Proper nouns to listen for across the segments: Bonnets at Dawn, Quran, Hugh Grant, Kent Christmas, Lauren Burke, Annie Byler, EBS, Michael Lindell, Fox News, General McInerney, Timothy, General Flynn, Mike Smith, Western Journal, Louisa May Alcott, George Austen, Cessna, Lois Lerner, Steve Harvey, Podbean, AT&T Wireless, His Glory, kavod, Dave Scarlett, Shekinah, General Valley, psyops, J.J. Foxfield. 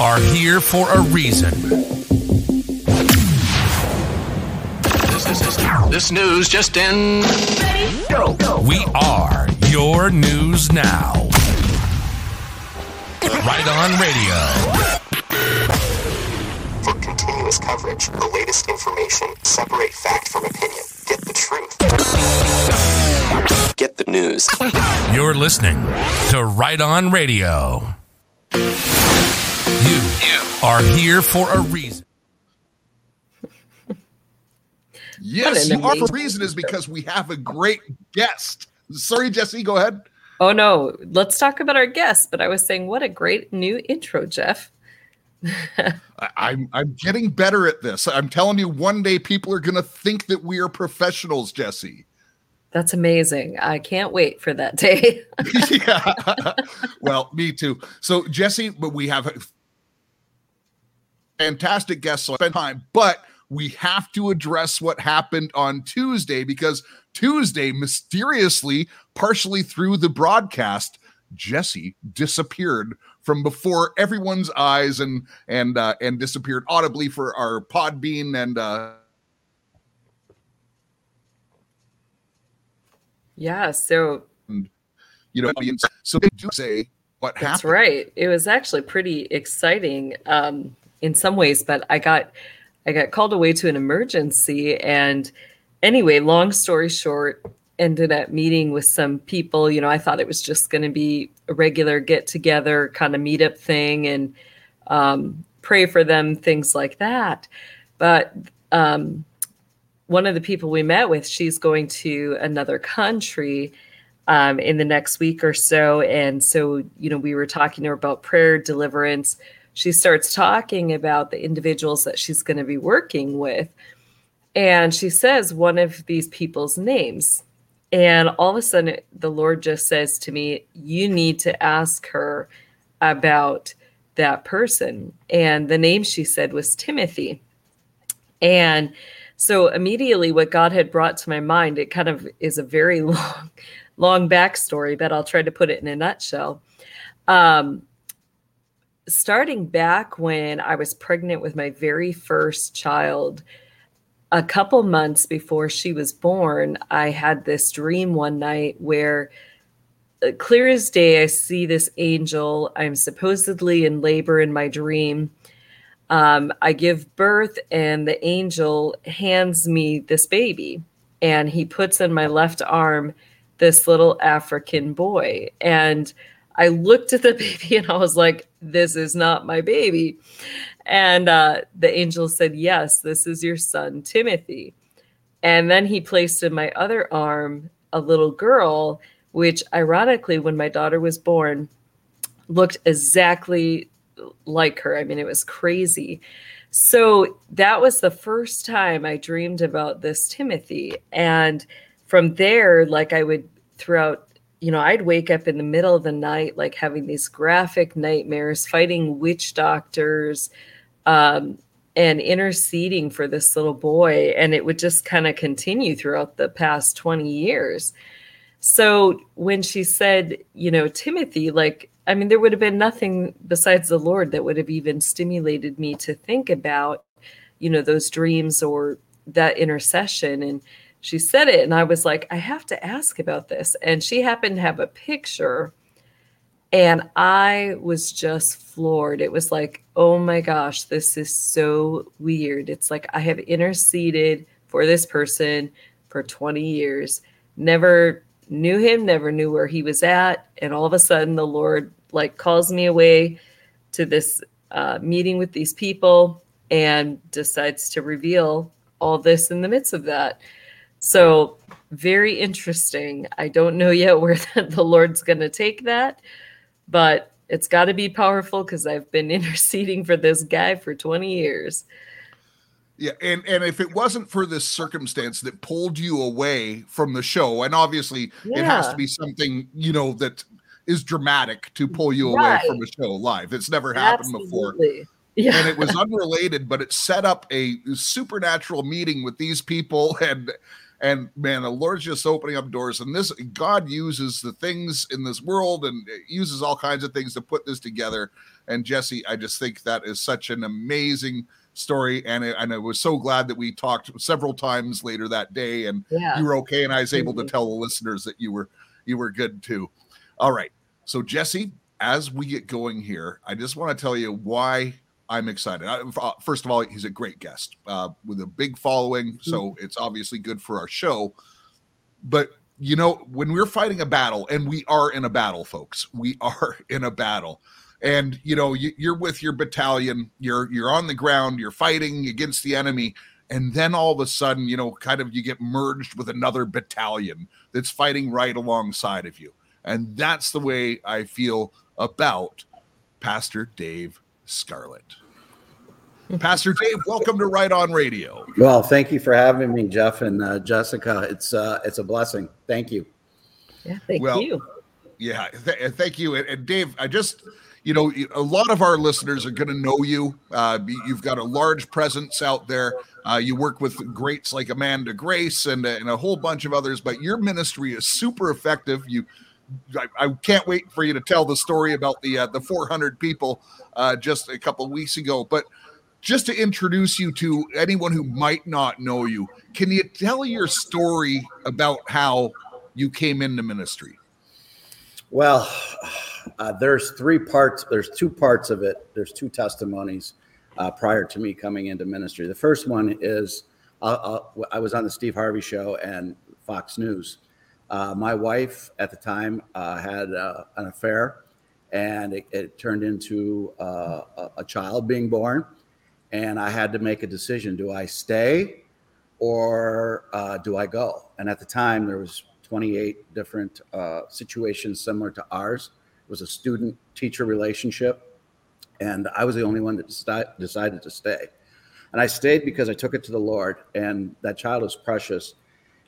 are here for a reason. This news just in. Ready? Go. We are your news now. Right on radio. For continuous coverage, the latest information, separate fact from opinion. Get the truth. Get the news. You're listening to Right on Radio. You are here for a reason. Yes, you are for a reason is because we have a great guest. Sorry, Jesse, go ahead. Oh, no. Let's talk about our guest. But I was saying, what a great new intro, Jeff. I'm getting better at this. I'm telling you, one day people are going to think that we are professionals, Jesse. That's amazing. I can't wait for that day. Yeah. Well, me too. So, Jesse, but we have fantastic guests on time, but we have to address what happened on Tuesday, because Tuesday, mysteriously, partially through the broadcast, Jesse disappeared from before everyone's eyes and disappeared audibly for our Podbean and yeah, so and, you know, so they do say what happened. That's right. It was actually pretty exciting in some ways, but I got called away to an emergency, and anyway, long story short, ended up meeting with some people. You know, I thought it was just going to be a regular get together kind of meetup thing and pray for them, things like that. But one of the people we met with, she's going to another country in the next week or so. And so, you know, we were talking to her about prayer, deliverance. She starts talking about the individuals that she's going to be working with. And she says one of these people's names. And all of a sudden, the Lord just says to me, you need to ask her about that person. And the name she said was Timothy. And so immediately what God had brought to my mind, it kind of is a very long backstory, but I'll try to put it in a nutshell. Starting back when I was pregnant with my very first child, a couple months before she was born, I had this dream one night where, clear as day, I see this angel. I'm supposedly in labor in my dream. I give birth, and the angel hands me this baby, and he puts in my left arm this little African boy. And I looked at the baby and I was like, this is not my baby. And the angel said, yes, this is your son, Timothy. And then he placed in my other arm a little girl, which ironically, when my daughter was born, looked exactly like her. I mean, it was crazy. So that was the first time I dreamed about this Timothy. And from there, like I would throughout, you know, I'd wake up in the middle of the night, like having these graphic nightmares, fighting witch doctors, and interceding for this little boy. And it would just kind of continue throughout the past 20 years. So when she said, you know, Timothy, like, I mean, there would have been nothing besides the Lord that would have even stimulated me to think about, you know, those dreams or that intercession. And she said it, and I was like, I have to ask about this. And she happened to have a picture, and I was just floored. It was like, oh my gosh, this is so weird. It's like I have interceded for this person for 20 years, never knew him, never knew where he was at. And all of a sudden, the Lord like calls me away to this meeting with these people and decides to reveal all this in the midst of that. So very interesting. I don't know yet where the Lord's going to take that, but it's got to be powerful because I've been interceding for this guy for 20 years. Yeah, and if it wasn't for this circumstance that pulled you away from the show, and obviously it has to be something, you know, that is dramatic to pull you away from the show live. It's never happened before. Yeah. And it was unrelated, but it set up a supernatural meeting with these people, and And man, the Lord's just opening up doors. And this, God uses the things in this world and uses all kinds of things to put this together. And Jesse, I just think that is such an amazing story. And I was so glad that we talked several times later that day, and you were okay. And I was able to tell the listeners that you were good too. All right. So Jesse, as we get going here, I just want to tell you why I'm excited. First of all, he's a great guest with a big following, so it's obviously good for our show. But, you know, when we're fighting a battle, and we are in a battle, folks, we are in a battle. And, you know, you're with your battalion, you're on the ground, you're fighting against the enemy, and then all of a sudden, you know, kind of you get merged with another battalion that's fighting right alongside of you. And that's the way I feel about Pastor Dave Scarlett. Pastor Dave, welcome to Right On Radio. Well, thank you for having me, Jeff and Jessica. It's a blessing. Thank you. Yeah, thank you. Yeah, thank you. And Dave, I just, you know, a lot of our listeners are going to know you. You've got a large presence out there. You work with greats like Amanda Grace and a whole bunch of others, but your ministry is super effective. I can't wait for you to tell the story about the 400 people just a couple of weeks ago. But just to introduce you to anyone who might not know you, can you tell your story about how you came into ministry? Well, there's three parts. There's two parts of it. There's two testimonies prior to me coming into ministry. The first one is I was on the Steve Harvey show and Fox News. My wife at the time had an affair, and it turned into a child being born. And I had to make a decision. Do I stay or do I go? And at the time, there was 28 different situations similar to ours. It was a student-teacher relationship, and I was the only one that decided to stay. And I stayed because I took it to the Lord, and that child was precious.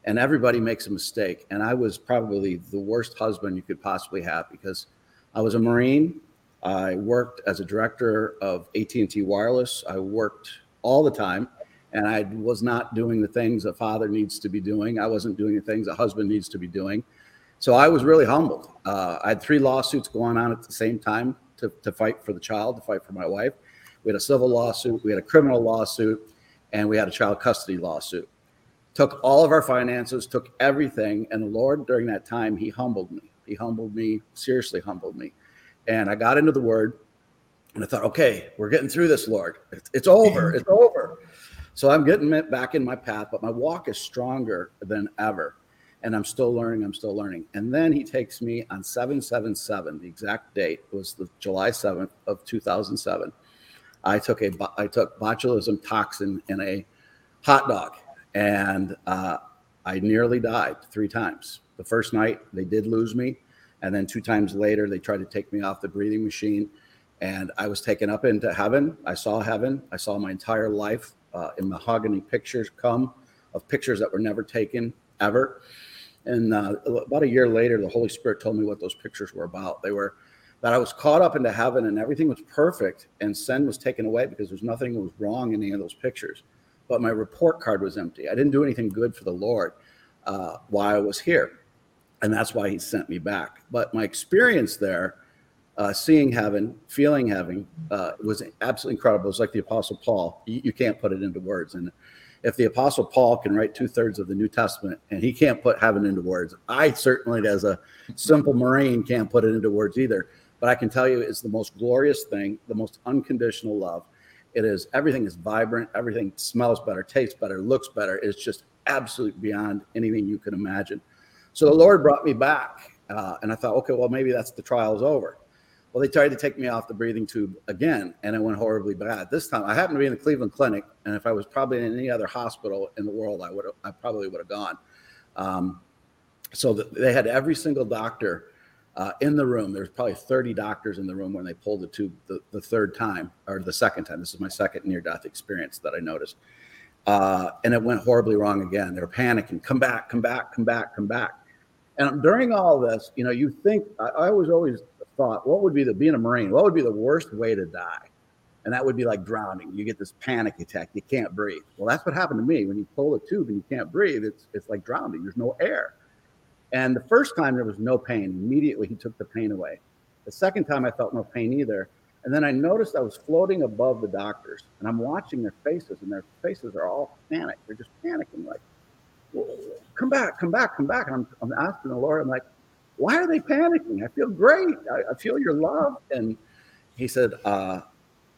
And everybody makes a mistake. And I was probably the worst husband you could possibly have because I was a Marine. I worked as a director of AT&T Wireless. I worked all the time. And I was not doing the things a father needs to be doing. I wasn't doing the things a husband needs to be doing. So I was really humbled. I had three lawsuits going on at the same time to fight for the child, to fight for my wife. We had a civil lawsuit. We had a criminal lawsuit. And we had a child custody lawsuit. Took all of our finances, took everything. And the Lord, during that time, he humbled me. He humbled me, seriously humbled me. And I got into the Word, and I thought, okay, we're getting through this, Lord. It's over. So I'm getting back in my path, but my walk is stronger than ever. And I'm still learning. And then he takes me on 7/7/7. The exact date was the July 7th of 2007. I took botulism toxin in a hot dog. And I nearly died three times. The first night, they did lose me. And then two times later, they tried to take me off the breathing machine. And I was taken up into heaven. I saw heaven. I saw my entire life in mahogany pictures come of pictures that were never taken, ever. And about a year later, the Holy Spirit told me what those pictures were about. They were that I was caught up into heaven and everything was perfect. And sin was taken away because there's nothing that was wrong in any of those pictures. But my report card was empty. I didn't do anything good for the Lord while I was here. And that's why he sent me back. But my experience there, seeing heaven, feeling heaven, was absolutely incredible. It was like the Apostle Paul. You can't put it into words. And if the Apostle Paul can write 2/3 of the New Testament and he can't put heaven into words, I certainly, as a simple Marine, can't put it into words either. But I can tell you it's the most glorious thing, the most unconditional love. It is, everything is vibrant, everything smells better, tastes better, looks better. It's just absolutely beyond anything you can imagine. So the Lord brought me back, and I thought, okay, well, maybe that's the trial's over. Well, they tried to take me off the breathing tube again, and it went horribly bad. This time, I happened to be in the Cleveland Clinic, and if I was probably in any other hospital in the world, I probably would have gone. So they had every single doctor in the room. There's probably 30 doctors in the room when they pulled the tube the third time, or the second time. This is my second near-death experience that I noticed. And it went horribly wrong again. They were panicking, come back. And during all this, you know, you think, I always thought, what would be being a Marine, what would be the worst way to die? And that would be like drowning. You get this panic attack. You can't breathe. Well, that's what happened to me. When you pull a tube and you can't breathe, it's like drowning. There's no air. And the first time there was no pain. Immediately, he took the pain away. The second time, I felt no pain either. And then I noticed I was floating above the doctors, and I'm watching their faces, and their faces are all panic. They're just panicking, like, come back, come back, come back. And I'm asking the Lord, I'm like, why are they panicking? I feel great. I feel your love. And he said,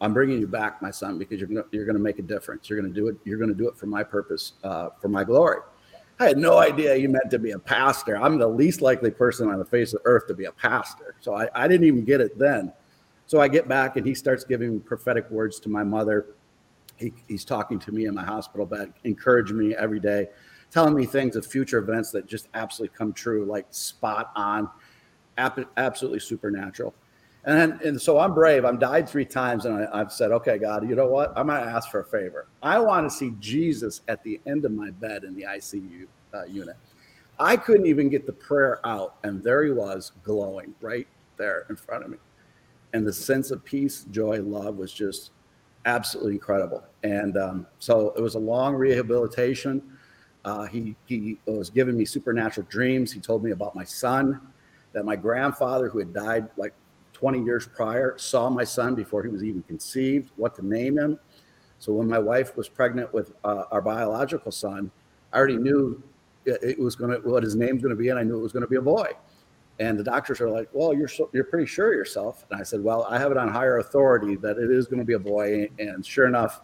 I'm bringing you back, my son, because you're going to make a difference. You're going to do it. You're going to do it for my purpose, for my glory. I had no idea you meant to be a pastor. I'm the least likely person on the face of earth to be a pastor. So I didn't even get it then. So I get back, and he starts giving prophetic words to my mother. He's talking to me in my hospital bed, encouraging me every day, telling me things of future events that just absolutely come true, like spot on, absolutely supernatural. And so I'm brave. I'm died 3 times, and I've said, okay, God, you know what? I'm going to ask for a favor. I want to see Jesus at the end of my bed in the ICU unit. I couldn't even get the prayer out, and there he was, glowing right there in front of me. And the sense of peace, joy, love was just absolutely incredible. And so it was a long rehabilitation. He was giving me supernatural dreams. He told me about my son, that my grandfather, who had died like 20 years prior, saw my son before he was even conceived, what to name him. So when my wife was pregnant with our biological son, I already knew it was going to, what his name's going to be, and I knew it was going to be a boy. And the doctors are like, well, you're pretty sure of yourself. And I said, well, I have it on higher authority that it is going to be a boy. And sure enough,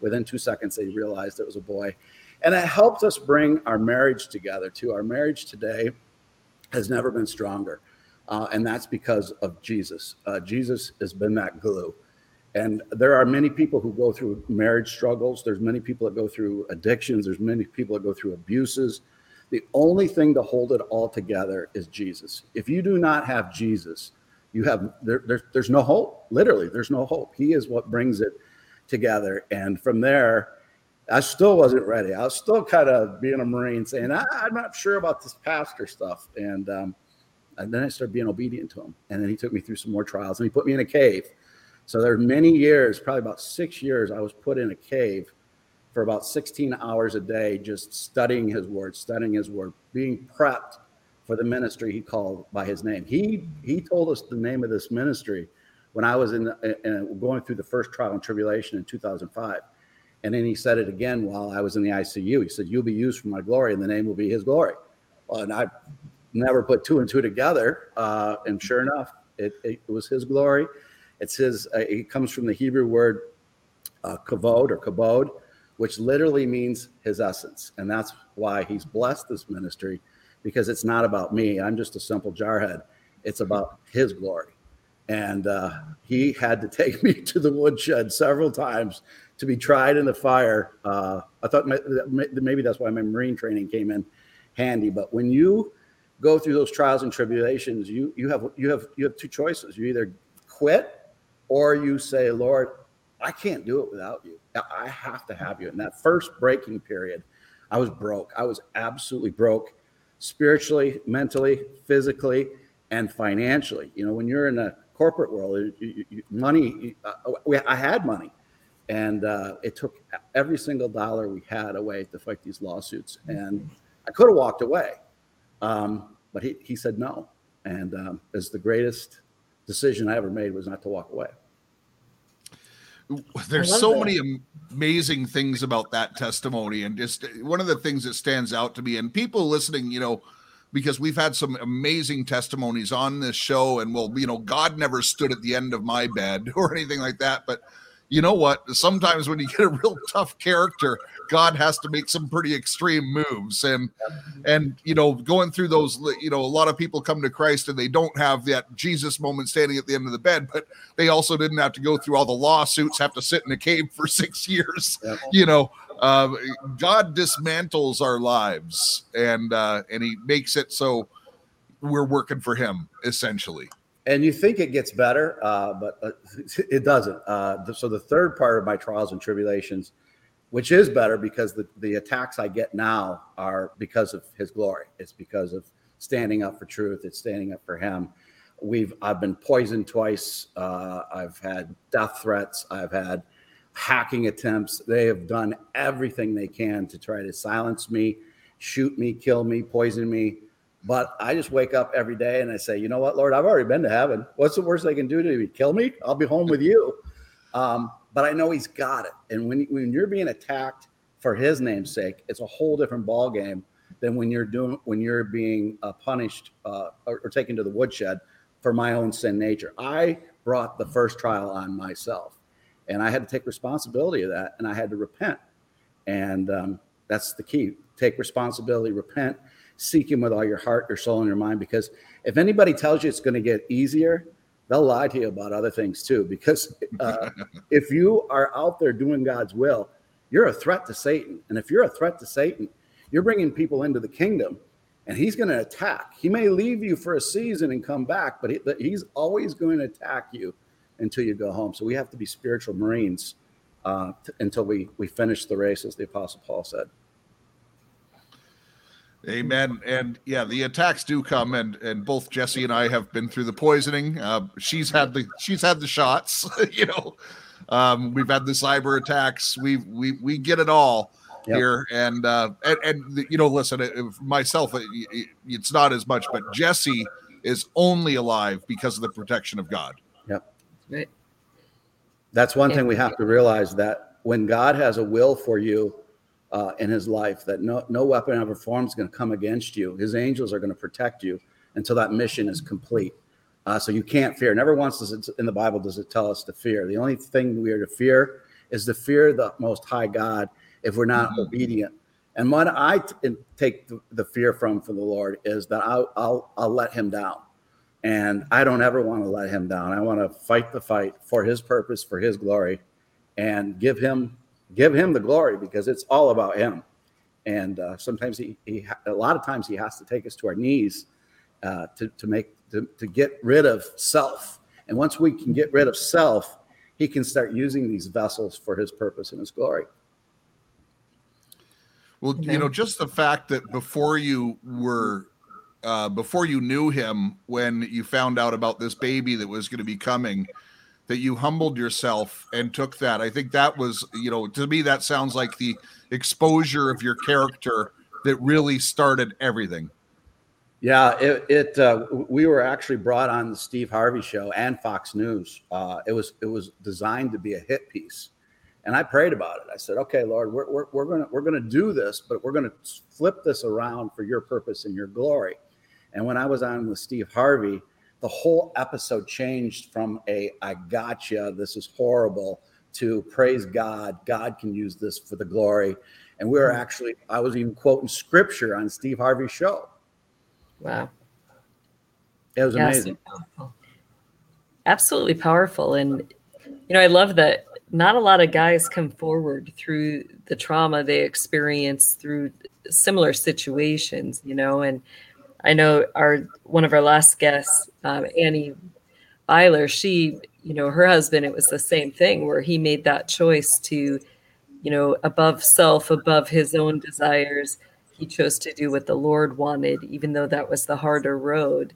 within 2 seconds, they realized it was a boy. And it helped us bring our marriage together, too. Our marriage today has never been stronger. And that's because of Jesus. Jesus has been that glue. And there are many people who go through marriage struggles. There's many people that go through addictions. There's many people that go through abuses. The only thing to hold it all together is Jesus. If you do not have Jesus, you have there's no hope. Literally, there's no hope. He is what brings it together. And from there, I still wasn't ready. I was still kind of being a Marine, saying, I'm not sure about this pastor stuff. And then I started being obedient to him. And then he took me through some more trials, and he put me in a cave. So there are many years, probably about 6 years, I was put in a cave for about 16 hours a day, just studying his word, being prepped for the ministry he called by his name. He told us the name of this ministry when I was going through the first trial and tribulation in 2005. And then he said it again while I was in the ICU. He said, you'll be used for my glory, and the name will be his glory. And I never put 2 and 2 together. And sure enough, it was his glory. It's his, it comes from the Hebrew word kavod or kabod, which literally means his essence. And that's why he's blessed this ministry, because it's not about me. I'm just a simple jarhead. It's about his glory. And he had to take me to the woodshed several times to be tried in the fire. I thought maybe that's why my Marine training came in handy. But when you go through those trials and tribulations, you have 2 choices. You either quit or you say, Lord, I can't do it without you. I have to have you. In that first breaking period, I was broke. I was absolutely broke spiritually, mentally, physically, and financially. You know, when you're in a corporate world, I had money. And it took every single dollar we had away to fight these lawsuits. And I could have walked away. But he said no. And it's the greatest decision I ever made was not to walk away. There's so many amazing things about that testimony. And just one of the things that stands out to me, and people listening, you know, because we've had some amazing testimonies on this show, and well, you know, God never stood at the end of my bed or anything like that. But you know what? Sometimes when you get a real tough character, God has to make some pretty extreme moves. And you know, going through those, you know, a lot of people come to Christ and they don't have that Jesus moment standing at the end of the bed, but they also didn't have to go through all the lawsuits, have to sit in a cave for 6 years. Yeah. You know, God dismantles our lives, and he makes it so we're working for him, essentially. And you think it gets better, but it doesn't. So the third part of my trials and tribulations, which is better because the attacks I get now are because of his glory. It's because of standing up for truth. It's standing up for him. I've been poisoned twice. I've had death threats. I've had hacking attempts. They have done everything they can to try to silence me, shoot me, kill me, poison me. But I just wake up every day and I say, you know what, Lord, I've already been to heaven. What's the worst they can do to me? Kill me? I'll be home with you. But I know he's got it. And when you're being attacked for his name's sake, it's a whole different ball game than when you're being punished or taken to the woodshed for my own sin nature. I brought the first trial on myself, and I had to take responsibility of that, and I had to repent. And that's the key. Take responsibility, repent, seek him with all your heart, your soul, and your mind, because if anybody tells you it's going to get easier, they'll lie to you about other things too, because if you are out there doing God's will, you're a threat to Satan. And if you're a threat to Satan, you're bringing people into the kingdom, and he's going to attack. He may leave you for a season and come back, but he's always going to attack you until you go home. So we have to be spiritual Marines until we finish the race, as the Apostle Paul said. Amen. And yeah, the attacks do come, and both Jesse and I have been through the poisoning. She's had the shots, you know. We've had the cyber attacks. We get it all. Yep. Here. And you know, listen, myself, it's not as much, but Jesse is only alive because of the protection of God. Yep. Right. That's one thing we have to realize, that when God has a will for you in his life, that no weapon ever formed is going to come against you. His angels are going to protect you until that mission is complete. So you can't fear. Never once in the Bible does it tell us to fear. The only thing we are to fear is to fear the Most High God, if we're not obedient. And what I take the fear for the Lord is that I'll let him down. And I don't ever want to let him down. I want to fight the fight for his purpose, for his glory, and give him the glory, because it's all about him. And sometimes a lot of times he has to take us to our knees to get rid of self. And once we can get rid of self, he can start using these vessels for his purpose and his glory. Well, you know, just the fact that before you knew him, when you found out about this baby that was going to be coming, that you humbled yourself and took that. I think that was, you know, to me, that sounds like the exposure of your character that really started everything. Yeah, we were actually brought on the Steve Harvey show and Fox News. It was designed to be a hit piece. And I prayed about it. I said, "Okay, Lord, we're gonna do this, but we're gonna flip this around for your purpose and your glory." And when I was on with Steve Harvey, the whole episode changed from "I gotcha, this is horrible" to "Praise God, God can use this for the glory." And I was even quoting scripture on Steve Harvey's show. Wow, it was amazing. Powerful. Absolutely powerful, and you know, I love that. Not a lot of guys come forward through the trauma they experience through similar situations, you know. And I know one of our last guests, Annie Byler, she, you know, her husband, it was the same thing where he made that choice to, you know, above self, above his own desires, he chose to do what the Lord wanted, even though that was the harder road.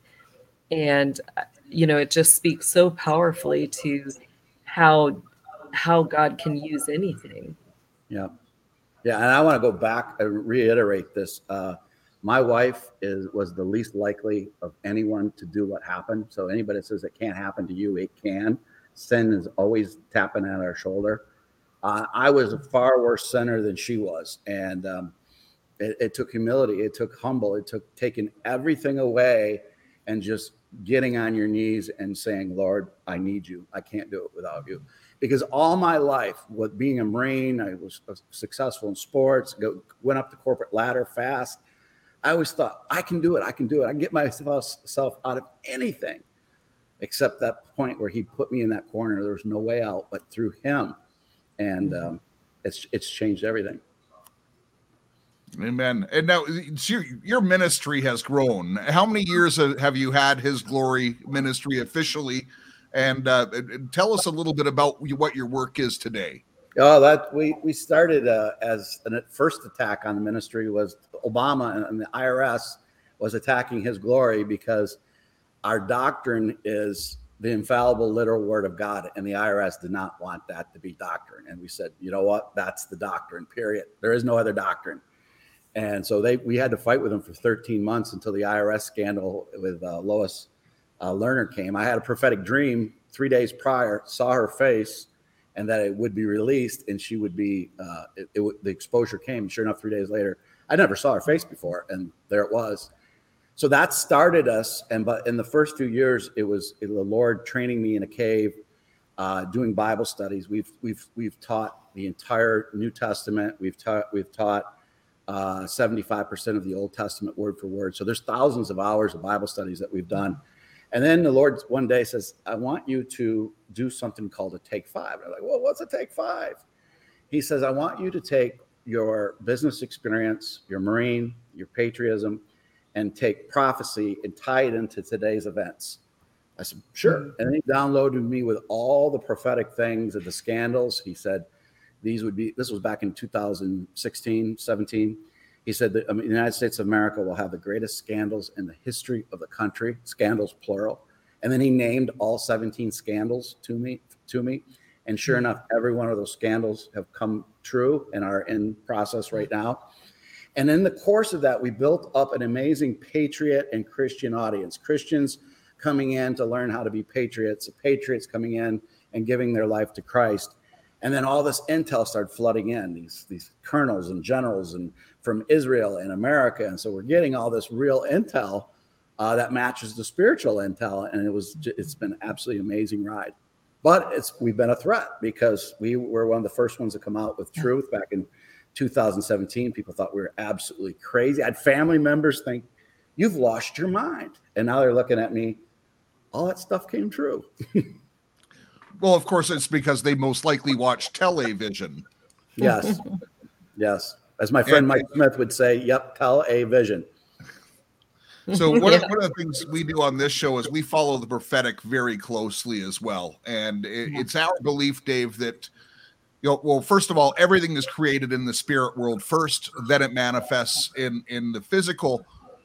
And, you know, it just speaks so powerfully to how God can use anything. Yeah. Yeah. And I want to go back and reiterate this. My wife was the least likely of anyone to do what happened. So anybody that says it can't happen to you, it can. Sin is always tapping at our shoulder. I was a far worse sinner than she was. And it took humility. It took humble. It took taking everything away and just getting on your knees and saying, "Lord, I need you. I can't do it without you." Because all my life, with being a Marine, I was successful in sports, went up the corporate ladder fast. I always thought, I can do it. I can do it. I can get myself out of anything, except that point where he put me in that corner. There was no way out but through him. And it's changed everything. Amen. And now your ministry has grown. How many years have you had His Glory ministry officially? And tell us a little bit about what your work is today. Oh, that we started as a first attack on the ministry was Obama and the IRS was attacking His Glory because Our doctrine is the infallible literal word of God, and the IRS did not want that to be doctrine. And we said, you know what? That's the doctrine, period. There is no other doctrine. And so we had to fight with them for 13 months until the IRS scandal with Lois Lerner came. I had a prophetic dream 3 days prior, saw her face, and that it would be released, and she would be, the exposure came. And sure enough, 3 days later, I never saw her face before, and there it was. So that started us, but in the first few years, it was the Lord training me in a cave, doing Bible studies. We've taught the entire New Testament. We've taught 75% of the Old Testament word for word. So there's thousands of hours of Bible studies that we've done. And then the Lord one day says, I want you to do something called a take five. And I'm like, well, what's a take five? He says, I want you to take your business experience, your Marine, your patriotism, and take prophecy and tie it into today's events. I said, sure. And then he downloaded me with all the prophetic things of the scandals. He said, this was back in 2016, 17. He said that the United States of America will have the greatest scandals in the history of the country, scandals plural. And then he named all 17 scandals to me. And sure enough, every one of those scandals have come true and are in process right now. And in the course of that, we built up an amazing patriot and Christian audience. Christians coming in to learn how to be patriots, patriots coming in and giving their life to Christ. And then all this intel started flooding in, these colonels and generals and from Israel and America. And so we're getting all this real intel that matches the spiritual intel. And it's been an absolutely amazing ride. But we've been a threat because we were one of the first ones to come out with truth back in 2017. People thought we were absolutely crazy. I had family members think, you've lost your mind. And now they're looking at me. All that stuff came true. Well, of course, it's because they most likely watch television. Yes. Yes. As my friend Mike Smith would say, yep, television. So one of the things we do on this show is we follow the prophetic very closely as well. And it's our belief, Dave, that, you know, well, first of all, everything is created in the spirit world first, then it manifests in the physical.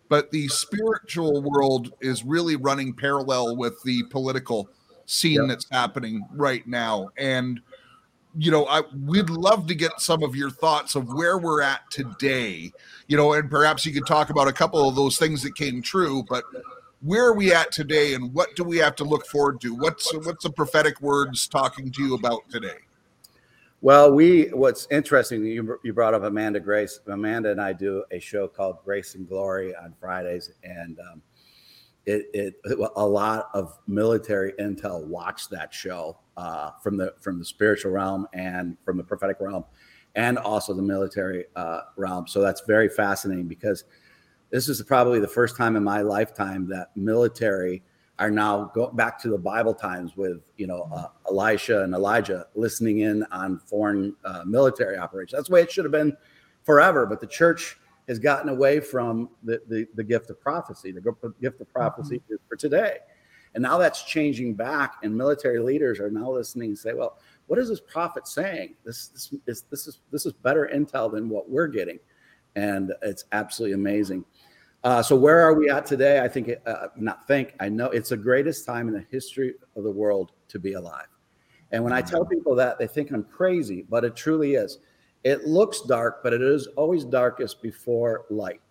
But the spiritual world is really running parallel with the political scene that's happening right now. And, you know, we'd love to get some of your thoughts of where we're at today, you know, and perhaps you could talk about a couple of those things that came true, but where are we at today and what do we have to look forward to? What's the prophetic words talking to you about today? Well, what's interesting, you brought up Amanda Grace. Amanda and I do a show called Grace and Glory on Fridays. And, a lot of military intel watched that show from the spiritual realm and from the prophetic realm and also the military realm. So that's very fascinating because this is probably the first time in my lifetime that military are now going back to the Bible times with, you know, Elisha and Elijah listening in on foreign military operations. That's the way it should have been forever. But the church has gotten away from the gift of prophecy. The gift of prophecy is for today. And now that's changing back, and military leaders are now listening and say, well, what is this prophet saying? This is better intel than what we're getting. And it's absolutely amazing. So where are we at today? I know it's the greatest time in the history of the world to be alive. And when I tell people that, they think I'm crazy, but it truly is. It looks dark, but it is always darkest before light.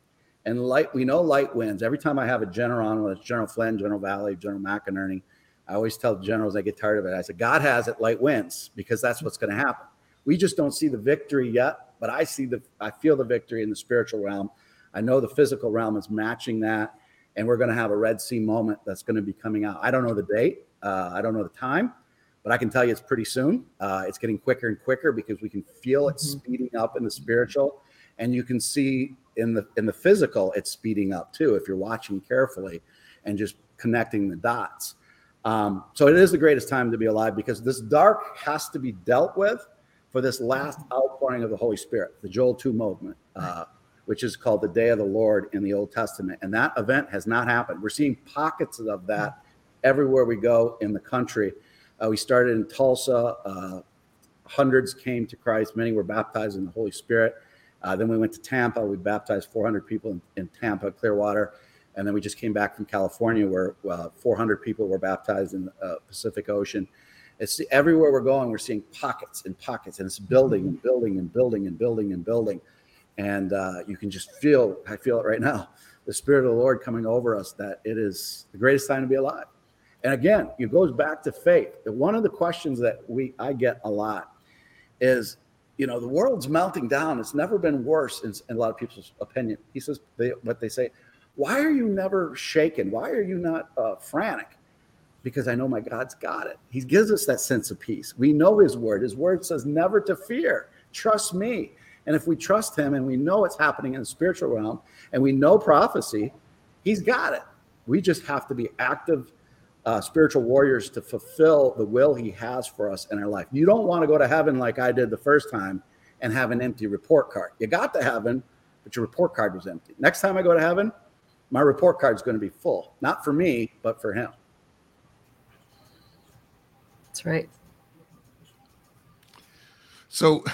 And light, we know light wins. Every time I have a general on, whether it's General Flynn, General Valley, General McInerney, I always tell generals, I get tired of it. I said, God has it, light wins, because that's what's going to happen. We just don't see the victory yet, but I feel the victory in the spiritual realm. I know the physical realm is matching that, and we're going to have a Red Sea moment that's going to be coming out. I don't know the date. I don't know the time. But I can tell you it's pretty soon. It's getting quicker and quicker because we can feel it speeding up in the spiritual. And you can see in the physical, it's speeding up too, if you're watching carefully and just connecting the dots. So it is the greatest time to be alive because this dark has to be dealt with for this last outpouring of the Holy Spirit, the Joel 2 movement, which is called the Day of the Lord in the Old Testament. And that event has not happened. We're seeing pockets of that everywhere we go in the country. We started in Tulsa. Hundreds came to Christ. Many were baptized in the Holy Spirit. Then we went to Tampa. We baptized 400 people in Tampa, Clearwater. And then we just came back from California, where 400 people were baptized in the Pacific Ocean. It's everywhere we're going, we're seeing pockets and pockets, and it's building and building and building and building and building. And you can just feel, I feel it right now, the Spirit of the Lord coming over us, that it is the greatest time to be alive. And again, it goes back to faith. One of the questions that I get a lot is, you know, the world's melting down. It's never been worse in a lot of people's opinion. He says, what they say, why are you never shaken? Why are you not frantic? Because I know my God's got it. He gives us that sense of peace. We know his word. His word says never to fear. Trust me. And if we trust him and we know what's happening in the spiritual realm and we know prophecy, he's got it. We just have to be active spiritual warriors to fulfill the will he has for us in our life. You don't want to go to heaven like I did the first time and have an empty report card. You got to heaven, but your report card was empty. Next time I go to heaven, my report card is going to be full. Not for me, but for him. That's right. So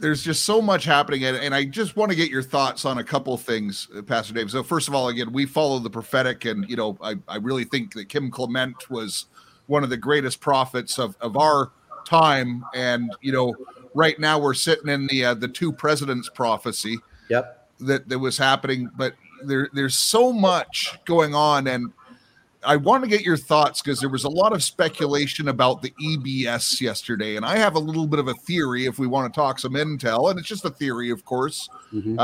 There's just so much happening, and I just want to get your thoughts on a couple of things, Pastor Dave. So first of all, again, we follow the prophetic, and you know, I really think that Kim Clement was one of the greatest prophets of our time, and you know, right now we're sitting in the two presidents prophecy. Yep. That was happening, but there's so much going on, and I want to get your thoughts because there was a lot of speculation about the EBS yesterday. And I have a little bit of a theory if we want to talk some intel, and it's just a theory, of course. Mm-hmm.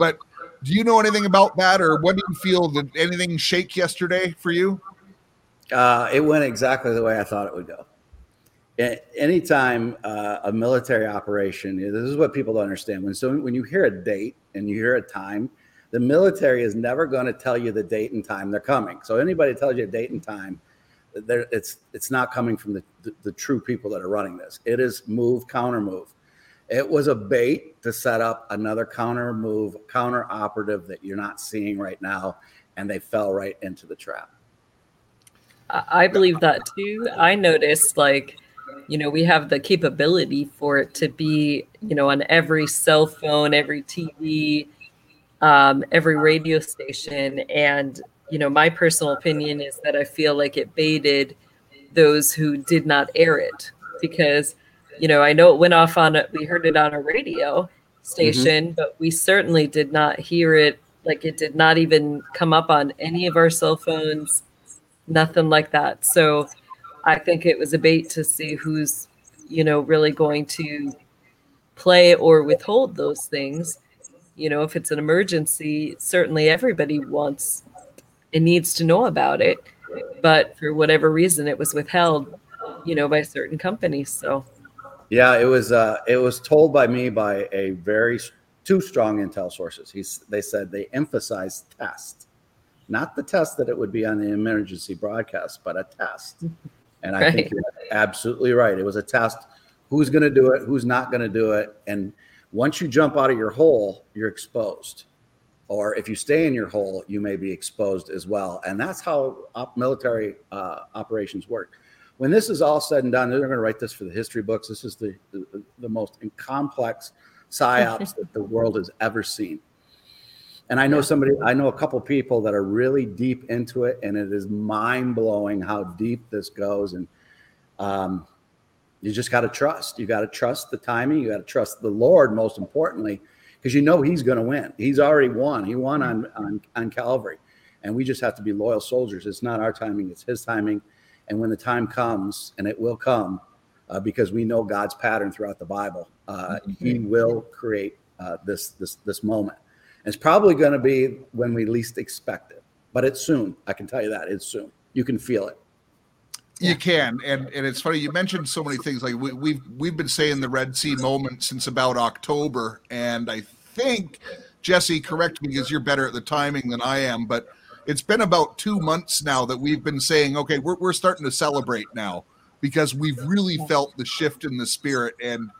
But do you know anything about that, or what do you feel? Did anything shake yesterday for you? It went exactly the way I thought it would go. Anytime a military operation, this is what people don't understand. When you hear a date and you hear a time, the military is never going to tell you the date and time they're coming. So anybody tells you a date and time, it's not coming from the true people that are running this. It is move, counter move. It was a bait to set up another counter move, counter operative that you're not seeing right now, and they fell right into the trap. I believe that too. I noticed, like, you know, we have the capability for it to be, you know, on every cell phone, every TV, every radio station. And, you know, my personal opinion is that I feel like it baited those who did not air it, because, you know, I know it went off we heard it on a radio station, mm-hmm. but we certainly did not hear it. Like, it did not even come up on any of our cell phones, nothing like that. So I think it was a bait to see who's, you know, really going to play or withhold those things. You know, if it's an emergency, certainly everybody wants and needs to know about it. But for whatever reason, it was withheld, you know, by certain companies. So, yeah, it was told by me by a two strong intel sources. They said they emphasized test, not the test that it would be on the emergency broadcast, but a test. And I think you're absolutely right. It was a test. Who's going to do it? Who's not going to do it? And once you jump out of your hole, you're exposed. Or if you stay in your hole, you may be exposed as well. And that's how military operations work. When this is all said and done, they're going to write this for the history books. This is the most complex psyops that the world has ever seen. And I know a couple people that are really deep into it, and it is mind-blowing how deep this goes. And you just got to trust. You got to trust the timing. You got to trust the Lord, most importantly, because you know he's going to win. He's already won. He won on Calvary. And we just have to be loyal soldiers. It's not our timing. It's his timing. And when the time comes, and it will come, because we know God's pattern throughout the Bible, he will create this moment. And it's probably going to be when we least expect it. But it's soon. I can tell you that. It's soon. You can feel it. You can, and it's funny, you mentioned so many things. Like we've been saying the Red Sea moment since about October, and I think, Jesse, correct me because you're better at the timing than I am, but it's been about 2 months now that we've been saying, okay, we're starting to celebrate now, because we've really felt the shift in the spirit. And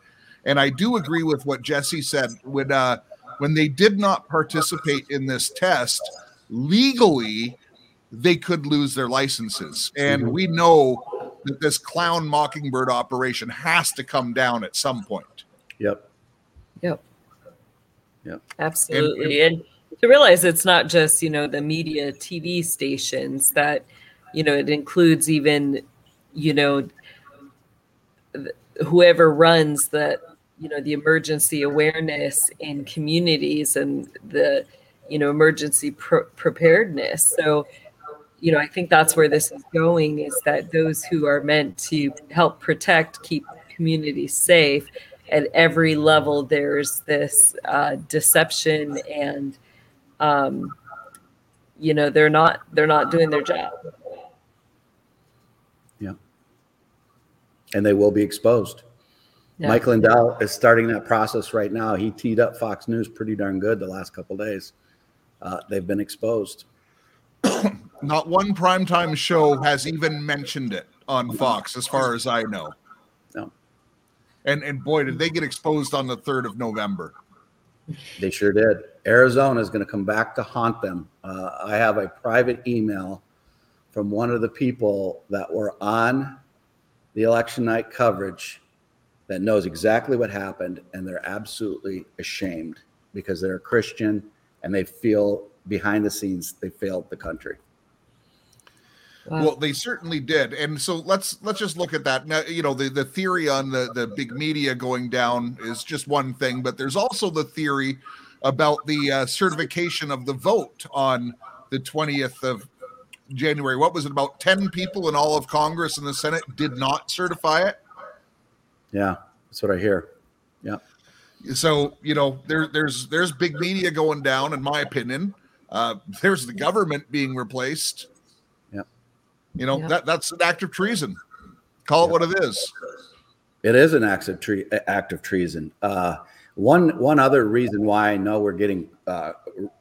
I do agree with what Jesse said. When they did not participate in this test, legally, they could lose their licenses. And we know that this clown mockingbird operation has to come down at some point. Yep. Absolutely. And to realize it's not just, you know, the media TV stations that, you know, it includes even, you know, whoever runs the, you know, the emergency awareness in communities and the, you know, emergency preparedness. So, you know, I think that's where this is going, is that those who are meant to help protect, keep communities safe, at every level, there's this deception and, you know, they're not doing their job. Yeah. And they will be exposed. Yeah. Michael Lindell is starting that process right now. He teed up Fox News pretty darn good the last couple of days. They've been exposed. Not one primetime show has even mentioned it on Fox, as far as I know. No. And boy, did they get exposed on the 3rd of November. They sure did. Arizona is going to come back to haunt them. I have a private email from one of the people that were on the election night coverage that knows exactly what happened, and they're absolutely ashamed because they're a Christian and they feel behind the scenes they failed the country. Wow. Well, they certainly did. And so let's just look at that. Now, you know, the theory on the big media going down is just one thing, but there's also the theory about the certification of the vote on the 20th of January. What was it, about 10 people in all of Congress and the Senate did not certify it? Yeah, that's what I hear. Yeah. So, you know, there's big media going down, in my opinion. There's the government being replaced. You know, that's an act of treason. Call it what it is. It is an act of treason. One other reason why I know we're getting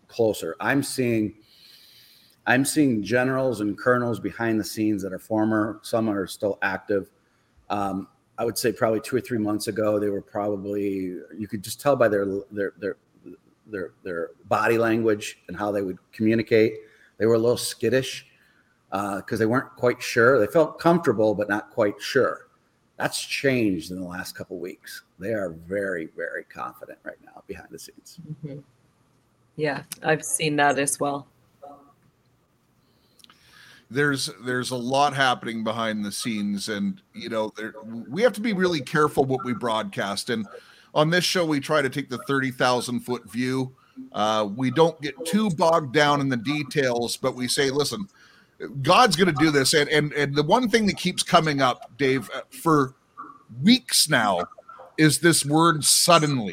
closer. I'm seeing generals and colonels behind the scenes that are former. Some are still active. I would say probably 2 or 3 months ago, they were probably, you could just tell by their body language and how they would communicate. They were a little skittish. Because they weren't quite sure. They felt comfortable, but not quite sure. That's changed in the last couple of weeks. They are very, very confident right now behind the scenes. Mm-hmm. Yeah, I've seen that as well. There's a lot happening behind the scenes, and you know, we have to be really careful what we broadcast. And on this show, we try to take the 30,000-foot view. We don't get too bogged down in the details, but we say, listen, God's going to do this. And the one thing that keeps coming up, Dave, for weeks now is this word suddenly.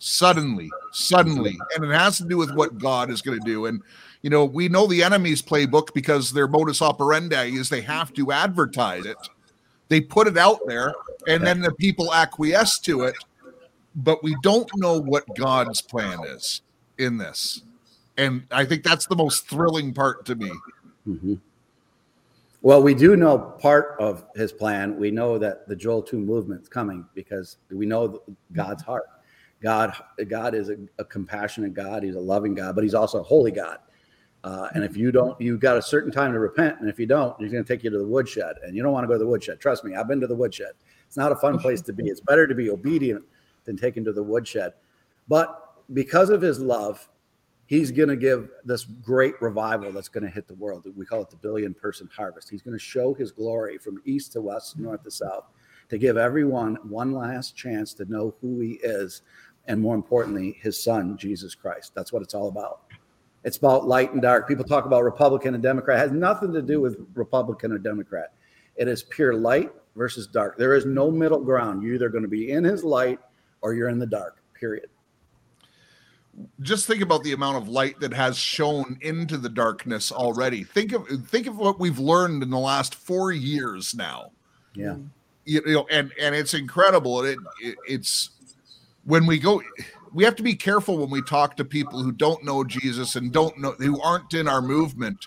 Suddenly. And it has to do with what God is going to do. And, you know, we know the enemy's playbook because their modus operandi is they have to advertise it. They put it out there, and then the people acquiesce to it. But we don't know what God's plan is in this. And I think that's the most thrilling part to me. Mm-hmm. Well, we do know part of his plan. We know that the Joel 2 movement is coming because we know God's heart. God is a compassionate God. He's a loving God, but he's also a holy God. And if you don't, you've got a certain time to repent. And if you don't, he's going to take you to the woodshed. And you don't want to go to the woodshed. Trust me, I've been to the woodshed. It's not a fun place to be. It's better to be obedient than taken to the woodshed. But because of his love, he's going to give this great revival that's going to hit the world. We call it the billion-person harvest. He's going to show his glory from east to west, north to south, to give everyone one last chance to know who he is, and more importantly, his son, Jesus Christ. That's what it's all about. It's about light and dark. People talk about Republican and Democrat. It has nothing to do with Republican or Democrat. It is pure light versus dark. There is no middle ground. You're either going to be in his light or you're in the dark, period. Just think about the amount of light that has shone into the darkness already. Think of what we've learned in the last 4 years now. Yeah. You know, and it's incredible. It's when we have to be careful when we talk to people who don't know Jesus and who aren't in our movement,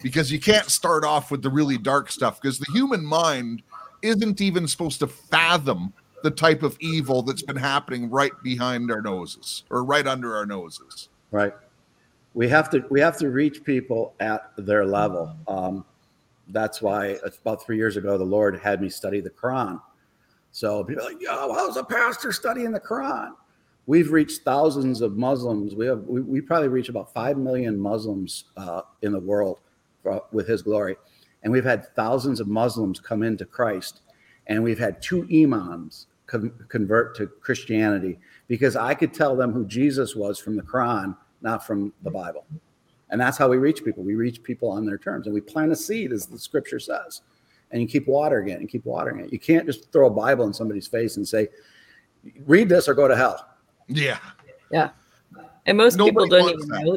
because you can't start off with the really dark stuff, because the human mind isn't even supposed to fathom the type of evil that's been happening right behind our noses, or right under our noses. Right. We have to reach people at their level. That's why about 3 years ago, the Lord had me study the Quran. So people are like, yo, how's a pastor studying the Quran? We've reached thousands of Muslims. We probably reach about 5 million Muslims in the world with His Glory. And we've had thousands of Muslims come into Christ. And we've had two imams convert to Christianity, because I could tell them who Jesus was from the Quran, not from the Bible. And that's how we reach people. We reach people on their terms. And we plant a seed, as the scripture says. And you keep watering it and keep watering it. You can't just throw a Bible in somebody's face and say, read this or go to hell. Yeah. Yeah. And most people don't even know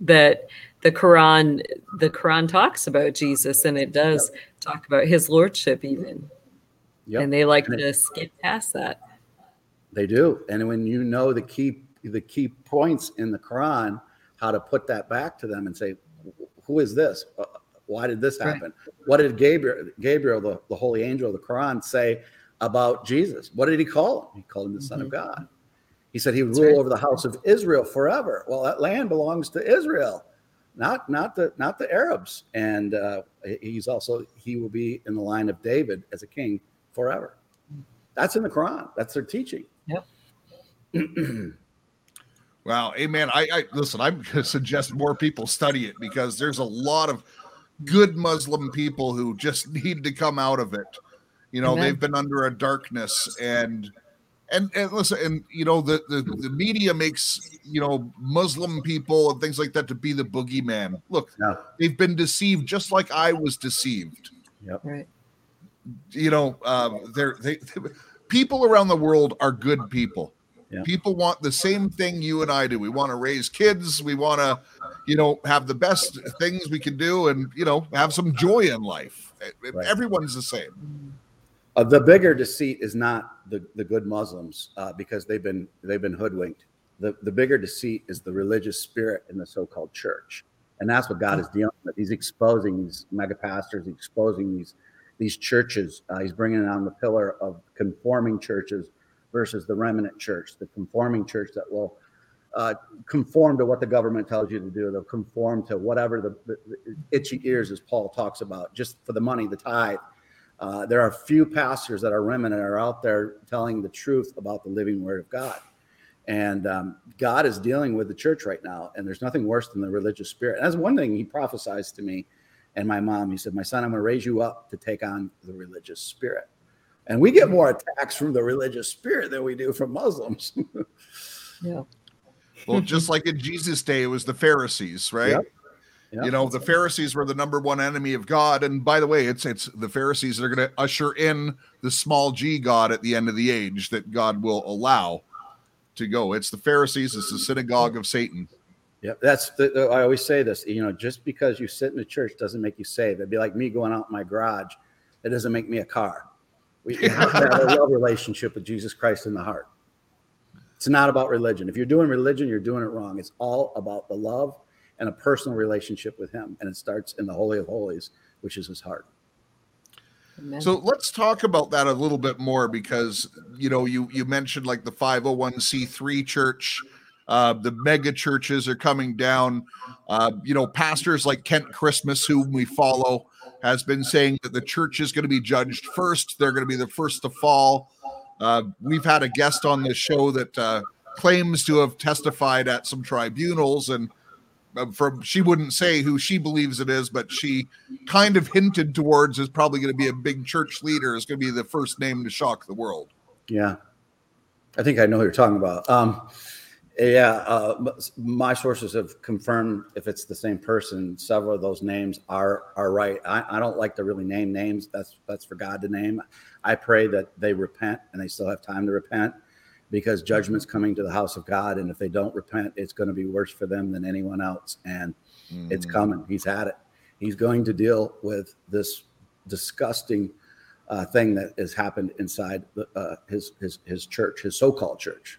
that the Quran talks about Jesus, and it does talk about his lordship even. Yep. And they like to skip past that. They do. And when you know the key points in the Quran, how to put that back to them and say, who is this? Why did this happen? Right. What did Gabriel, the holy angel of the Quran, say about Jesus? What did he call him? He called him the Son of God. He said he would rule over the house of Israel forever. Well, that land belongs to Israel, not the Arabs. And he will be in the line of David as a king forever. That's in the Quran. That's their teaching. Yep. Wow. Amen. I listen, I'm going to suggest more people study it, because there's a lot of good Muslim people who just need to come out of it. You know, they've been under a darkness, and listen, and you know, the media makes, you know, Muslim people and things like that to be the boogeyman. Look, they've been deceived just like I was deceived. Yep. Right. You know, people around the world are good people. Yeah. People want the same thing you and I do. We want to raise kids. We want to, you know, have the best things we can do, and, you know, have some joy in life. Right. Everyone's the same. The bigger deceit is not the good Muslims, because they've been hoodwinked. The bigger deceit is the religious spirit in the so-called church, and that's what God is dealing with. He's exposing these megapastors, exposing these churches. He's bringing it on the pillar of conforming churches versus the remnant church, the conforming church that will conform to what the government tells you to do. They'll conform to whatever the itchy ears, as Paul talks about, just for the money, the tithe. There are few pastors that are remnant are out there telling the truth about the living word of God. And God is dealing with the church right now, and there's nothing worse than the religious spirit. And that's one thing he prophesied to me and my mom. He said, my son, I'm going to raise you up to take on the religious spirit. And we get more attacks from the religious spirit than we do from Muslims. Yeah. Well, just like in Jesus' day, it was the Pharisees, right? Yep. Yep. You know, the Pharisees were the number one enemy of God. And by the way, it's the Pharisees that are going to usher in the small g God at the end of the age that God will allow to go. It's the Pharisees. It's the synagogue of Satan. Yeah, that's I always say this, you know, just because you sit in a church doesn't make you saved. It'd be like me going out in my garage. That doesn't make me a car. We have to have a real relationship with Jesus Christ in the heart. It's not about religion. If you're doing religion, you're doing it wrong. It's all about the love and a personal relationship with him. And it starts in the Holy of Holies, which is his heart. Amen. So let's talk about that a little bit more, because, you know, you mentioned like the 501c3 church, the mega churches are coming down. You know, pastors like Kent Christmas, whom we follow, has been saying that the church is going to be judged first. They're going to be the first to fall. We've had a guest on this show that claims to have testified at some tribunals, and she wouldn't say who she believes it is, but she kind of hinted towards is probably going to be a big church leader. It's going to be the first name to shock the world. Yeah. I think I know who you're talking about. My sources have confirmed, if it's the same person, several of those names are right. I don't like to really name names. That's for God to name. I pray that they repent and they still have time to repent, because judgment's coming to the house of God. And if they don't repent, it's going to be worse for them than anyone else. And it's coming. He's had it. He's going to deal with this disgusting thing that has happened inside his church, his so-called church.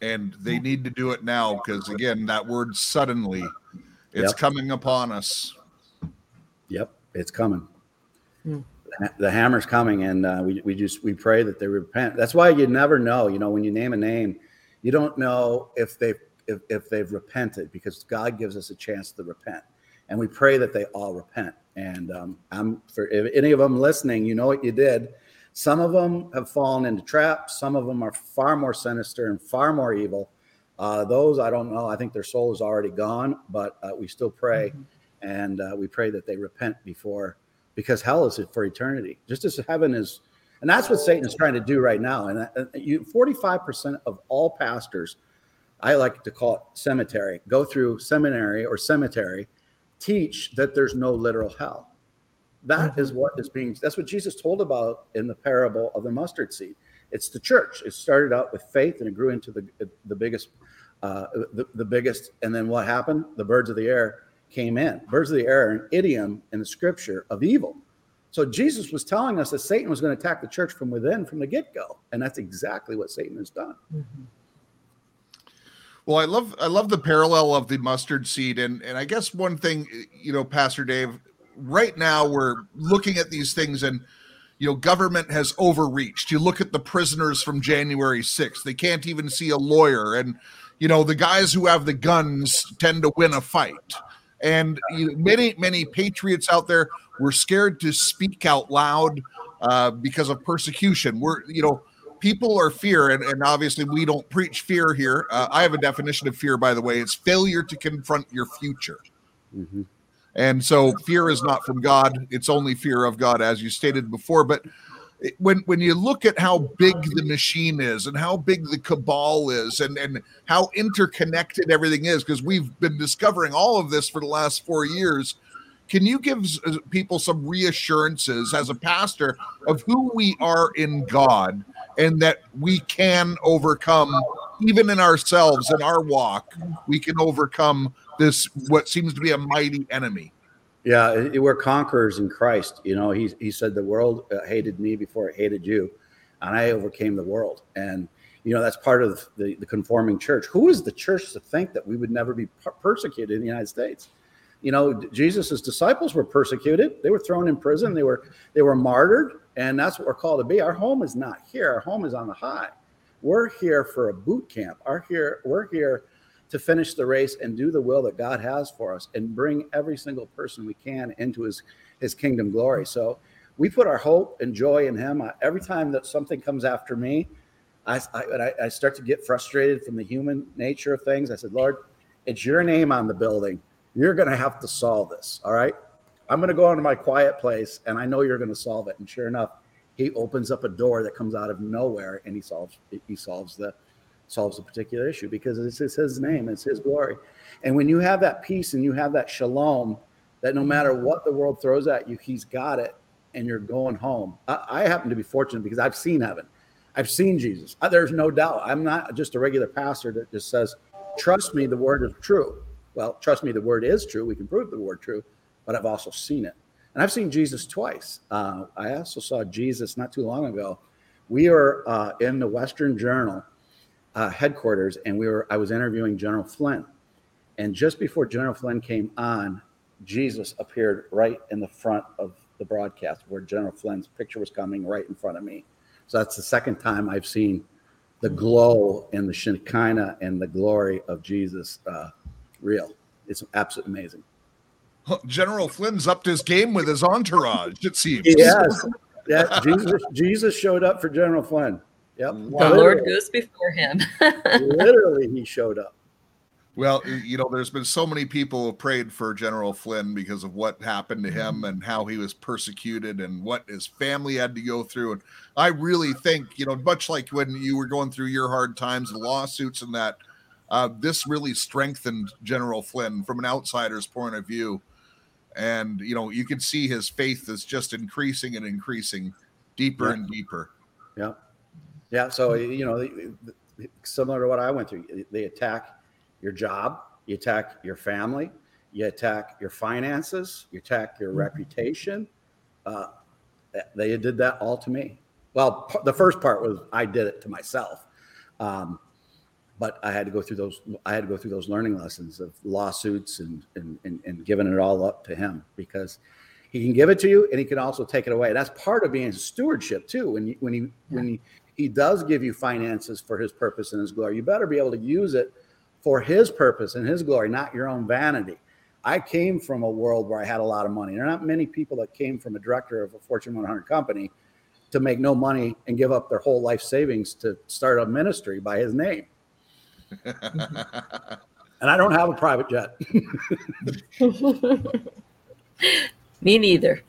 And they need to do it now, because, again, that word suddenly, it's coming upon us. Yep, it's coming. Mm. The hammer's coming, and we pray that they repent. That's why you never know. You know, when you name a name, you don't know if they've repented, because God gives us a chance to repent, and we pray that they all repent. And for if any of them listening, you know what you did. Some of them have fallen into traps. Some of them are far more sinister and far more evil. Those, I don't know. I think their soul is already gone, but we still pray. Mm-hmm. And we pray that they repent before, because hell is for eternity. Just as heaven is, and that's what Satan is trying to do right now. And 45% of all pastors, I like to call it cemetery, go through seminary or cemetery, teach that there's no literal hell. That is what is being, that's what Jesus told about in the parable of the mustard seed. It's the church. It started out with faith and it grew into the biggest. And then what happened? The birds of the air came in. Birds of the air are an idiom in the scripture of evil. So Jesus was telling us that Satan was going to attack the church from within, from the get-go. And that's exactly what Satan has done. Mm-hmm. Well, I love the parallel of the mustard seed. And I guess one thing, you know, Pastor Dave, right now we're looking at these things and, you know, government has overreached. You look at the prisoners from January 6th. They can't even see a lawyer. And, you know, the guys who have the guns tend to win a fight. And you know, many, many patriots out there were scared to speak out loud because of persecution. We're, you know, people are fear, and obviously we don't preach fear here. I have a definition of fear, by the way. It's failure to confront your future. Mm-hmm. And so fear is not from God. It's only fear of God, as you stated before. But when you look at how big the machine is and how big the cabal is and how interconnected everything is, because we've been discovering all of this for the last 4 years, can you give people some reassurances as a pastor of who we are in God and that we can overcome, even in ourselves, in our walk, we can overcome this, what seems to be a mighty enemy? Yeah, we're conquerors in Christ. You know, he said the world hated me before it hated you, and I overcame the world. And, you know, that's part of the conforming church. Who is the church to think that we would never be persecuted in the United States? You know, Jesus's disciples were persecuted. They were thrown in prison. They were martyred. And that's what we're called to be. Our home is not here. Our home is on the high. We're here for a boot camp. We're here to finish the race and do the will that God has for us and bring every single person we can into his kingdom glory. So we put our hope and joy in him. Every time that something comes after me, I start to get frustrated from the human nature of things. I said, Lord, it's your name on the building. You're going to have to solve this. All right. I'm going to go into my quiet place and I know you're going to solve it. And sure enough, he opens up a door that comes out of nowhere and he solves the particular issue, because it's his name, it's his glory. And when you have that peace and you have that shalom, that no matter what the world throws at you, he's got it and you're going home. I happen to be fortunate because I've seen heaven. I've seen Jesus. There's no doubt. I'm not just a regular pastor that just says, trust me, the word is true. Well, trust me, the word is true. We can prove the word true, but I've also seen it. And I've seen Jesus twice. I also saw Jesus not too long ago. We are in the Western Journal headquarters, and I was interviewing General Flynn, and just before General Flynn came on, Jesus appeared right in the front of the broadcast where General Flynn's picture was coming right in front of me. So that's the second time I've seen the glow and the Shekinah and the glory of Jesus real. It's absolutely amazing. General Flynn's upped his game with his entourage, it seems. Yes, yeah, Jesus showed up for General Flynn. Yep. Wow. The Lord goes before him. Literally, he showed up. Well, you know, there's been so many people who prayed for General Flynn because of what happened to him and how he was persecuted and what his family had to go through. And I really think, you know, much like when you were going through your hard times and lawsuits and that, this really strengthened General Flynn from an outsider's point of view. And, you know, you can see his faith is just increasing and increasing, deeper and deeper. Yeah. Yeah, so, you know, similar to what I went through, they attack your job, you attack your family, you attack your finances, you attack your reputation. They did that all to me. Well, the first part was I did it to myself, but I had to go through those. I had to go through those learning lessons of lawsuits and giving it all up to him, because he can give it to you and he can also take it away. That's part of being stewardship too. He does give you finances for his purpose and his glory. You better be able to use it for his purpose and his glory, not your own vanity. I came from a world where I had a lot of money. There are not many people that came from a director of a Fortune 100 company to make no money and give up their whole life savings to start a ministry by his name. And I don't have a private jet. Me neither.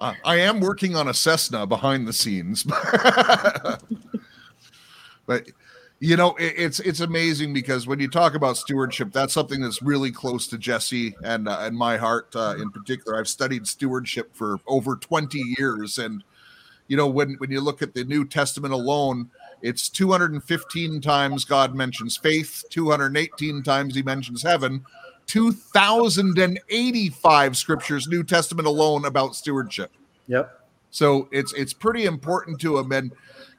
I am working on a Cessna behind the scenes. But, you know, it's amazing because when you talk about stewardship, that's something that's really close to Jesse and my heart in particular. I've studied stewardship for over 20 years. And, you know, when you look at the New Testament alone, it's 215 times God mentions faith, 218 times he mentions heaven, 2,085 scriptures, New Testament alone, about stewardship. Yep. So it's pretty important to him. And,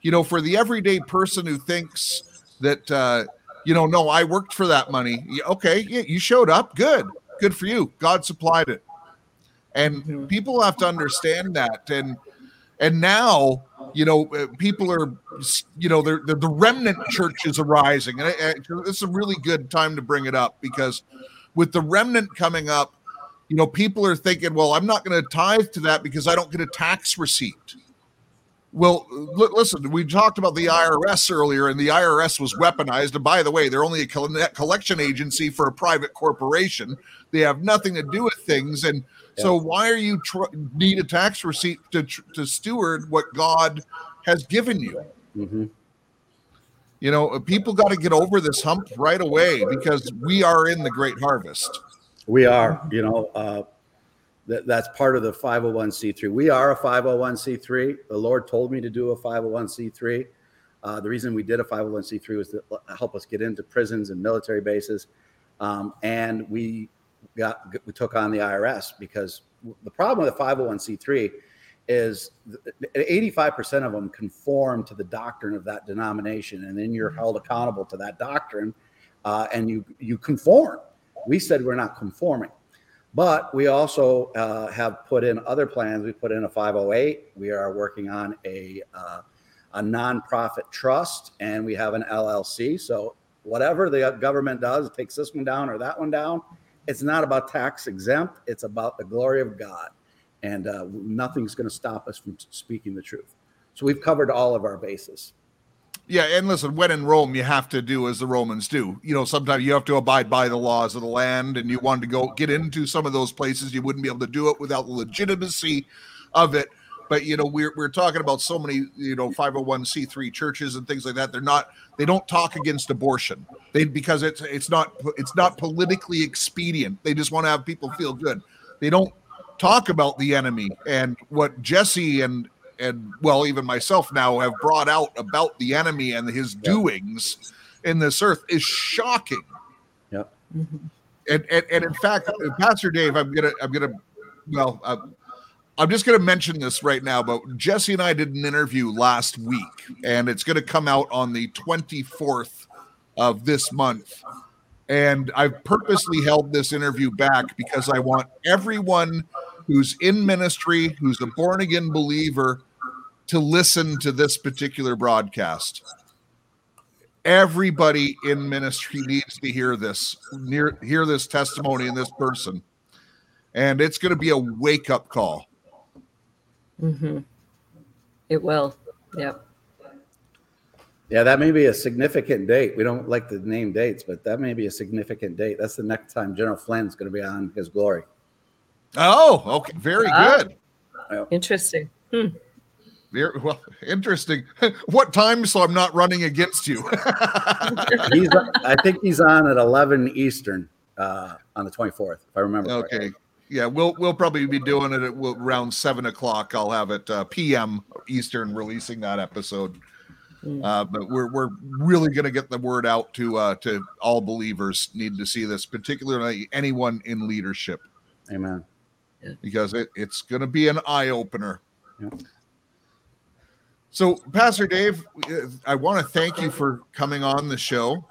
you know, for the everyday person who thinks that, you know, no, I worked for that money. Okay, you showed up. Good. Good for you. God supplied it. And people have to understand that. And now, you know, people are, you know, the remnant church is arising. And it's a really good time to bring it up because with the remnant coming up, you know, people are thinking, well, I'm not going to tithe to that because I don't get a tax receipt. Well, listen, we talked about the IRS earlier, and the IRS was weaponized. And by the way, they're only a collection agency for a private corporation. They have nothing to do with things. And so why are you need a tax receipt to steward what God has given you? Mm-hmm. You know, people got to get over this hump right away because we are in the great harvest. We are, you know, that's part of the 501c3. We are a 501c3. The Lord told me to do a 501c3. The reason we did a 501c3 was to help us get into prisons and military bases. And we took on the IRS because the problem with the 501c3 is 85% of them conform to the doctrine of that denomination. And then you're held accountable to that doctrine and you conform. We said we're not conforming. But we also have put in other plans. We put in a 508. We are working on a nonprofit trust, and we have an LLC. So whatever the government does, it takes this one down or that one down. It's not about tax exempt. It's about the glory of God, and nothing's going to stop us from speaking the truth. So we've covered all of our bases. Yeah, and listen, when in Rome, you have to do as the Romans do. You know, sometimes you have to abide by the laws of the land, and you wanted to go get into some of those places, you wouldn't be able to do it without the legitimacy of it. But, you know, we're talking about so many, you know, 501c3 churches and things like that. They don't talk against abortion because it's not politically expedient. They just want to have people feel good. They don't talk about the enemy and what Jesse and well, even myself now have brought out about the enemy and his doings in this earth is shocking. Yeah. And in fact, Pastor Dave, I'm just gonna mention this right now, but Jesse and I did an interview last week, and it's gonna come out on the 24th of this month. And I've purposely held this interview back because I want everyone who's in ministry, who's a born again believer, to listen to this particular broadcast. Everybody in ministry needs to hear this testimony in this person. And it's going to be a wake-up call. Mm-hmm. It will. Yep. Yeah, that may be a significant date. We don't like to name dates, but that may be a significant date. That's the next time General Flynn is going to be on His Glory. Oh, okay. Very good. Interesting. Very well, interesting. What time? So I'm not running against you. I think he's on at 11 Eastern on the 24th, if I remember. Okay. Right. Yeah, we'll probably be doing it at around 7:00. I'll have it p.m. Eastern releasing that episode. But we're really going to get the word out to all believers need to see this, particularly anyone in leadership. Amen. Because it's going to be an eye-opener. Yeah. So, Pastor Dave, I want to thank you for coming on the show.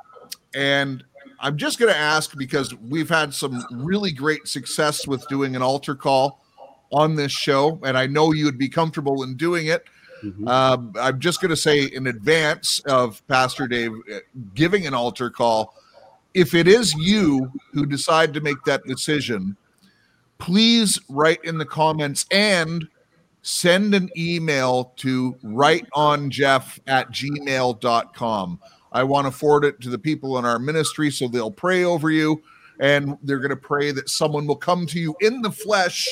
And I'm just going to ask, because we've had some really great success with doing an altar call on this show, and I know you would be comfortable in doing it. Mm-hmm. I'm just going to say in advance of Pastor Dave giving an altar call, if it is you who decide to make that decision, please write in the comments and send an email to writeonjeff@gmail.com. I want to forward it to the people in our ministry so they'll pray over you, and they're going to pray that someone will come to you in the flesh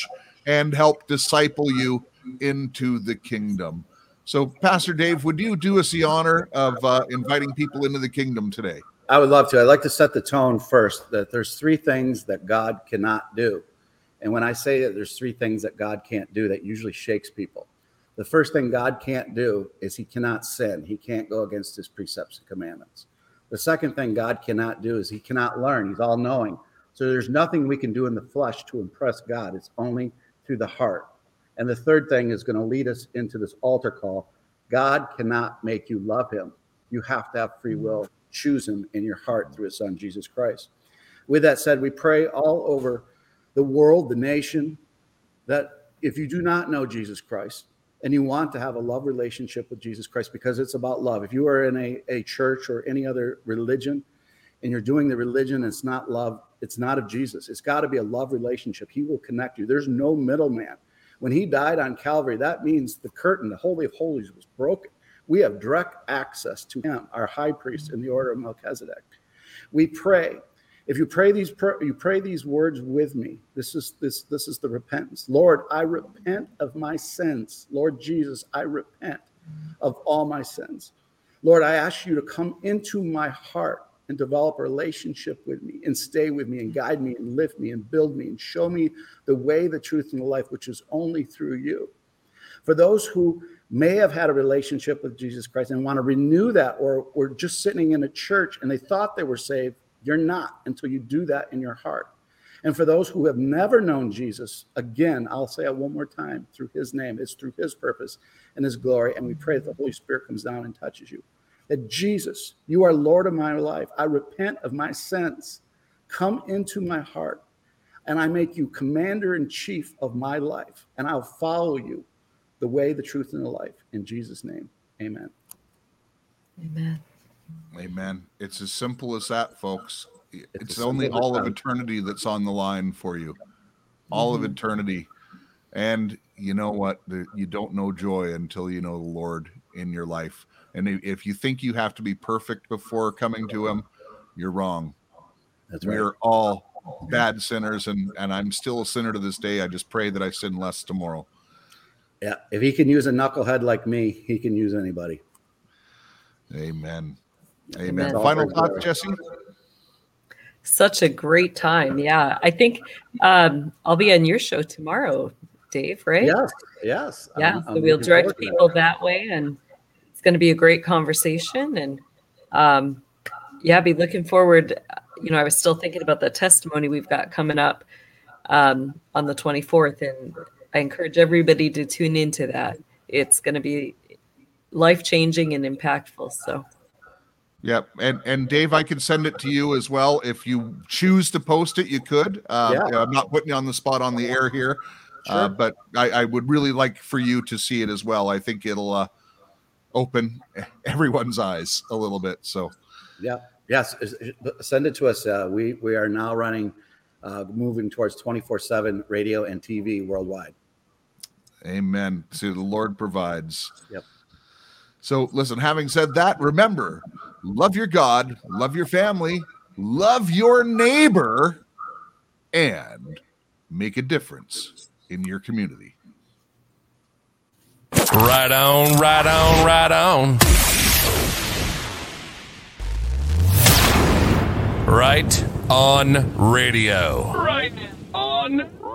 and help disciple you into the kingdom. So, Pastor Dave, would you do us the honor of inviting people into the kingdom today? I would love to. I'd like to set the tone first, that there's three things that God cannot do. And when I say that there's three things that God can't do, that usually shakes people. The first thing God can't do is he cannot sin. He can't go against his precepts and commandments. The second thing God cannot do is he cannot learn. He's all-knowing. So there's nothing we can do in the flesh to impress God. It's only through the heart. And the third thing is going to lead us into this altar call. God cannot make you love him. You have to have free will. Choose him in your heart through his son, Jesus Christ. With that said, we pray all over the world, the nation, that if you do not know Jesus Christ and you want to have a love relationship with Jesus Christ, because it's about love. If you are in a church or any other religion and you're doing the religion, it's not love. It's not of Jesus. It's got to be a love relationship. He will connect you. There's no middleman. When he died on Calvary, that means the curtain, the Holy of Holies, was broken. We have direct access to him, our high priest in the order of Melchizedek. We pray. If you pray these words with me, this is the repentance. Lord, I repent of my sins. Lord Jesus, I repent of all my sins. Lord, I ask you to come into my heart and develop a relationship with me and stay with me and guide me and lift me and build me and show me the way, the truth, and the life, which is only through you. For those who may have had a relationship with Jesus Christ and want to renew that, or were just sitting in a church and they thought they were saved, you're not until you do that in your heart. And for those who have never known Jesus, again, I'll say it one more time, through his name, it's through his purpose and his glory. And we pray that the Holy Spirit comes down and touches you. That Jesus, you are Lord of my life. I repent of my sins. Come into my heart, and I make you commander in chief of my life, and I'll follow you the way, the truth, and the life. In Jesus' name, amen. Amen. Amen. It's as simple as that, folks. It's only all of eternity that's on the line for you. All of eternity. And you know what? You don't know joy until you know the Lord in your life. And if you think you have to be perfect before coming to him, you're wrong. That's right. We're all bad sinners, and I'm still a sinner to this day. I just pray that I sin less tomorrow. Yeah, if he can use a knucklehead like me, he can use anybody. Amen. Amen. Final thought, Jesse? Such a great time. Yeah, I think I'll be on your show tomorrow, Dave, right? Yes. Yeah, so we'll direct people that way, and it's going to be a great conversation. And be looking forward. You know, I was still thinking about the testimony we've got coming up on the 24th, and I encourage everybody to tune into that. It's going to be life-changing and impactful. So. Yeah. And Dave, I can send it to you as well. If you choose to post it, you could. I'm not putting you on the spot on the air here, sure. But I would really like for you to see it as well. I think it'll open everyone's eyes a little bit. So. Yeah. Yes. Send it to us. We are now moving towards 24/7 radio and TV worldwide. Amen. So the Lord provides. Yep. So listen, having said that, remember, love your God, love your family, love your neighbor, and make a difference in your community. Right on, right on, right on. Right on radio. Right on radio.